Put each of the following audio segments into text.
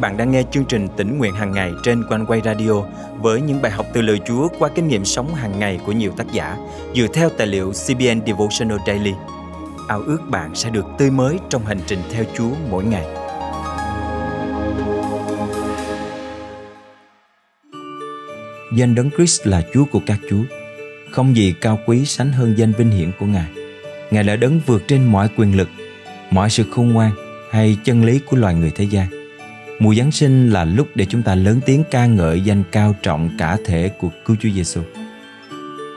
bạn đang nghe chương trình Tỉnh Nguyện Hàng Ngày trên Quanh Quay Radio với những bài học từ lời Chúa qua kinh nghiệm sống hàng ngày của nhiều tác giả dựa theo tài liệu CBN Devotional Daily. Ao ước bạn sẽ được tươi mới trong hành trình theo Chúa mỗi ngày. Danh Đấng Christ là Chúa của các Chúa. Không gì cao quý sánh hơn danh vinh hiển của Ngài. Ngài là Đấng vượt trên mọi quyền lực, mọi sự khôn ngoan hay chân lý của loài người thế gian. Mùa Giáng sinh là lúc để chúng ta lớn tiếng ca ngợi danh cao trọng cả thể của Cứu Chúa Giêsu.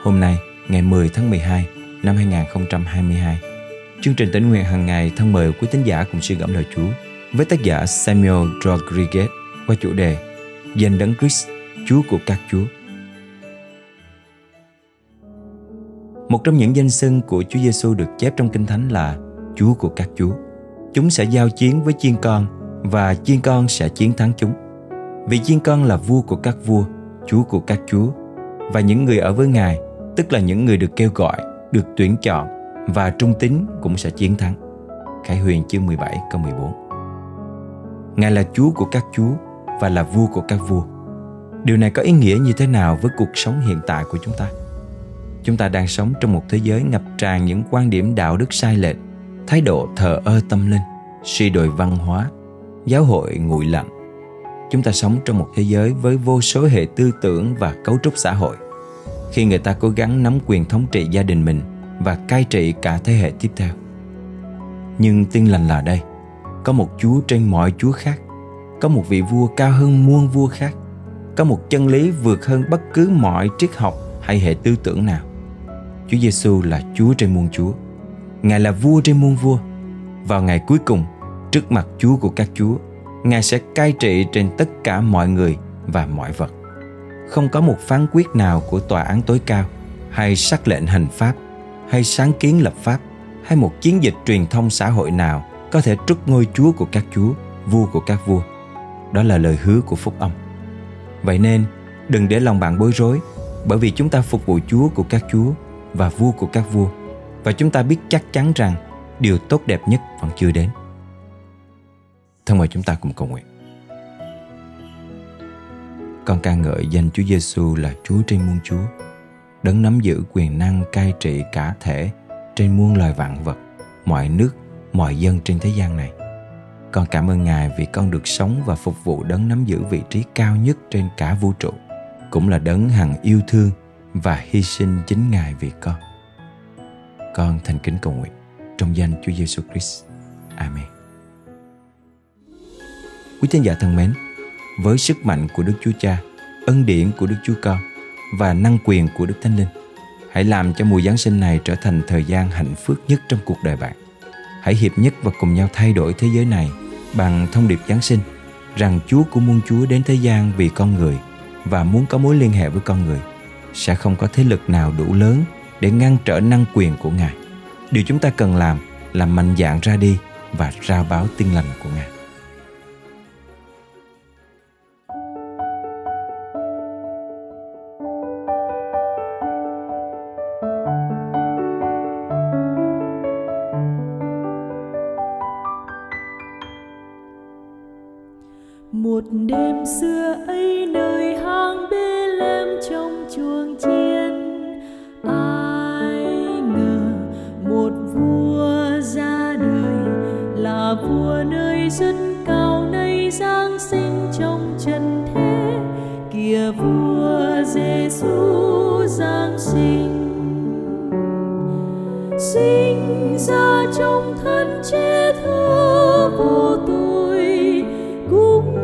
Hôm nay, ngày 10 tháng 12 năm 2022, chương trình Tỉnh Nguyện Hàng Ngày thân mời quý tín giả cùng suy gẫm lời Chúa với tác giả Samuel Rodriguez qua chủ đề Danh Đấng Christ, Chúa của các Chúa. Một trong những danh xưng của Chúa Giêsu được chép trong Kinh Thánh là Chúa của các Chúa. Chúng sẽ giao chiến với chiên con và chiên con sẽ chiến thắng chúng. Vì chiên con là vua của các vua, Chúa của các chúa, và những người ở với Ngài, tức là những người được kêu gọi, được tuyển chọn và trung tín cũng sẽ chiến thắng. Khải Huyền chương 17 câu 14. Ngài là Chúa của các chúa và là vua của các vua. Điều này có ý nghĩa như thế nào với cuộc sống hiện tại của chúng ta? Chúng ta đang sống trong một thế giới ngập tràn những quan điểm đạo đức sai lệch, thái độ thờ ơ tâm linh, suy đồi văn hóa, giáo hội nguội lạnh. Chúng ta sống trong một thế giới với vô số hệ tư tưởng và cấu trúc xã hội. Khi người ta cố gắng nắm quyền thống trị gia đình mình và cai trị cả thế hệ tiếp theo. Nhưng tin lành là đây, có một Chúa trên mọi Chúa khác, có một vị vua cao hơn muôn vua khác, có một chân lý vượt hơn bất cứ mọi triết học hay hệ tư tưởng nào. Chúa Giêsu là Chúa trên muôn Chúa, Ngài là vua trên muôn vua. Vào ngày cuối cùng, trước mặt Chúa của các chúa, Ngài sẽ cai trị trên tất cả mọi người và mọi vật. Không có một phán quyết nào của tòa án tối cao, hay sắc lệnh hành pháp, hay sáng kiến lập pháp, hay một chiến dịch truyền thông xã hội nào có thể trút ngôi Chúa của các chúa, vua của các vua. Đó là lời hứa của phúc âm. Vậy nên, đừng để lòng bạn bối rối, bởi vì chúng ta phục vụ Chúa của các chúa và vua của các vua, và chúng ta biết chắc chắn rằng điều tốt đẹp nhất vẫn chưa đến. Thân mời chúng ta cùng cầu nguyện. Con ca ngợi danh Chúa Giêsu là Chúa trên muôn Chúa, Đấng nắm giữ quyền năng cai trị cả thể trên muôn loài vạn vật, mọi nước, mọi dân trên thế gian này. Con cảm ơn Ngài vì con được sống và phục vụ Đấng nắm giữ vị trí cao nhất trên cả vũ trụ, cũng là Đấng hằng yêu thương và hy sinh chính Ngài vì con. Con thành kính cầu nguyện trong danh Chúa Giêsu Christ. Amen. Quý thính giả thân mến, với sức mạnh của Đức Chúa Cha, ân điển của Đức Chúa Con và năng quyền của Đức Thánh Linh, hãy làm cho mùa Giáng sinh này trở thành thời gian hạnh phúc nhất trong cuộc đời bạn. Hãy hiệp nhất và cùng nhau thay đổi thế giới này bằng thông điệp Giáng sinh rằng Chúa của muôn Chúa đến thế gian vì con người và muốn có mối liên hệ với con người. Sẽ không có thế lực nào đủ lớn để ngăn trở năng quyền của Ngài. Điều chúng ta cần làm là mạnh dạn ra đi và rao báo tin lành của Ngài. Một đêm xưa ấy nơi hang bê lem trong chuồng chiên, ai ngờ một vua ra đời là vua nơi rất cao nay giáng sinh trong trần thế. Kìa vua Giêsu giáng sinh ra trong thân chết thơ vô tội. Cũng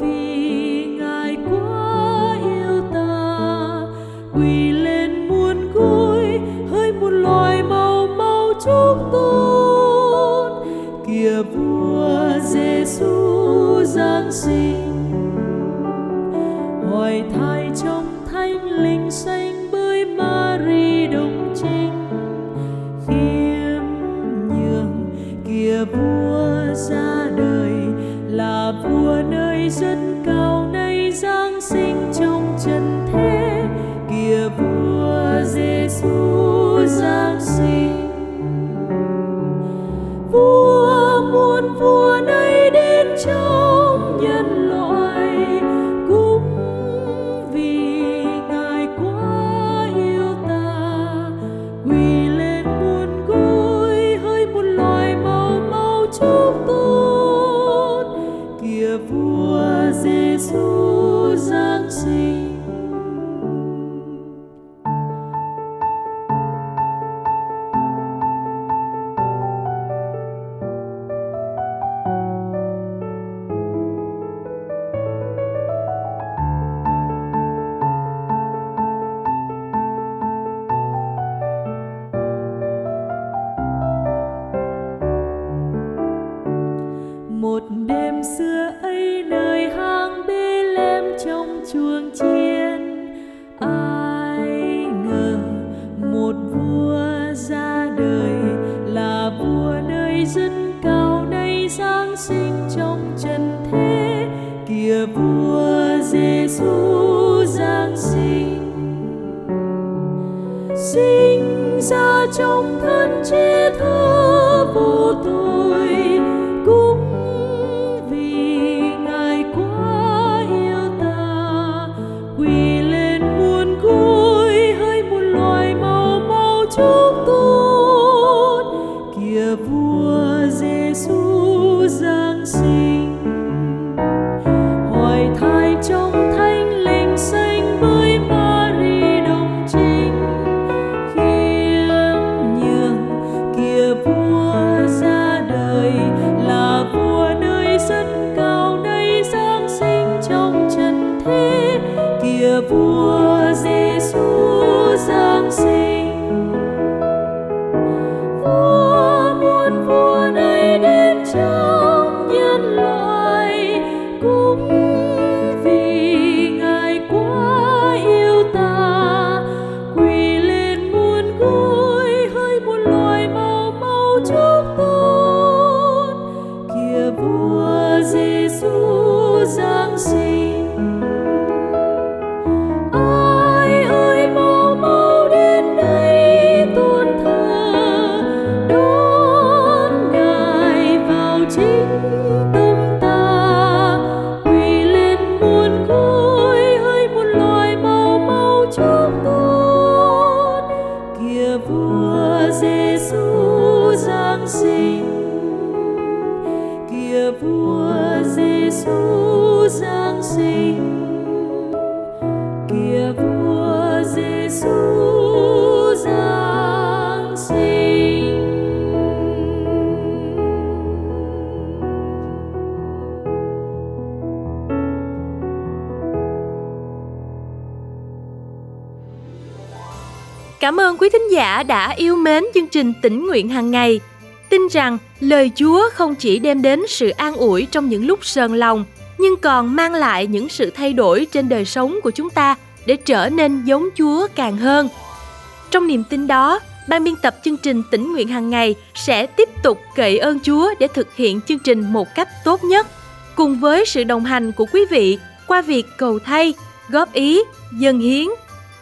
vì Ngài quá yêu ta, quỳ lên muôn gối hỡi một loài màu màu chúng tôn. Kìa vua Giêsu giáng sinh, hoài thai trong thánh linh xanh bởi Mary đồng trinh khiêm nhường. Kìa vua ra đời là vua nơi dân cao nay giáng sinh trong trần thế. Kìa vua Giêsu giáng sinh, vua muôn vua nay đến trong nhà. Giêsu giáng sinh. Một đêm xưa ấy nơi hang Bê-lem trong chuồng chiên, ai ngờ một vua ra đời là vua nơi dân cao đây giáng sinh trong trần thế. Kìa vua Giêsu giáng sinh, sinh ra trong thân chết thơ vô tội. Vua Giêsu giáng sinh, vua muôn vua này đến trong nhân loại, cũng vì ngài quá yêu ta, quỳ lên muôn gối hỡi muôn loài màu màu chúc tôn. Kìa vua Giêsu giáng sinh. Kìa vua Giêsu giáng sinh, kìa vua Giêsu giáng sinh. Cảm ơn quý thính giả đã yêu mến chương trình Tĩnh Nguyện Hàng Ngày. Tin rằng lời Chúa không chỉ đem đến sự an ủi trong những lúc sờn lòng, nhưng còn mang lại những sự thay đổi trên đời sống của chúng ta để trở nên giống Chúa càng hơn. Trong niềm tin đó, ban biên tập chương trình Tĩnh Nguyện Hàng Ngày sẽ tiếp tục cậy ơn Chúa để thực hiện chương trình một cách tốt nhất, cùng với sự đồng hành của quý vị qua việc cầu thay, góp ý, dâng hiến.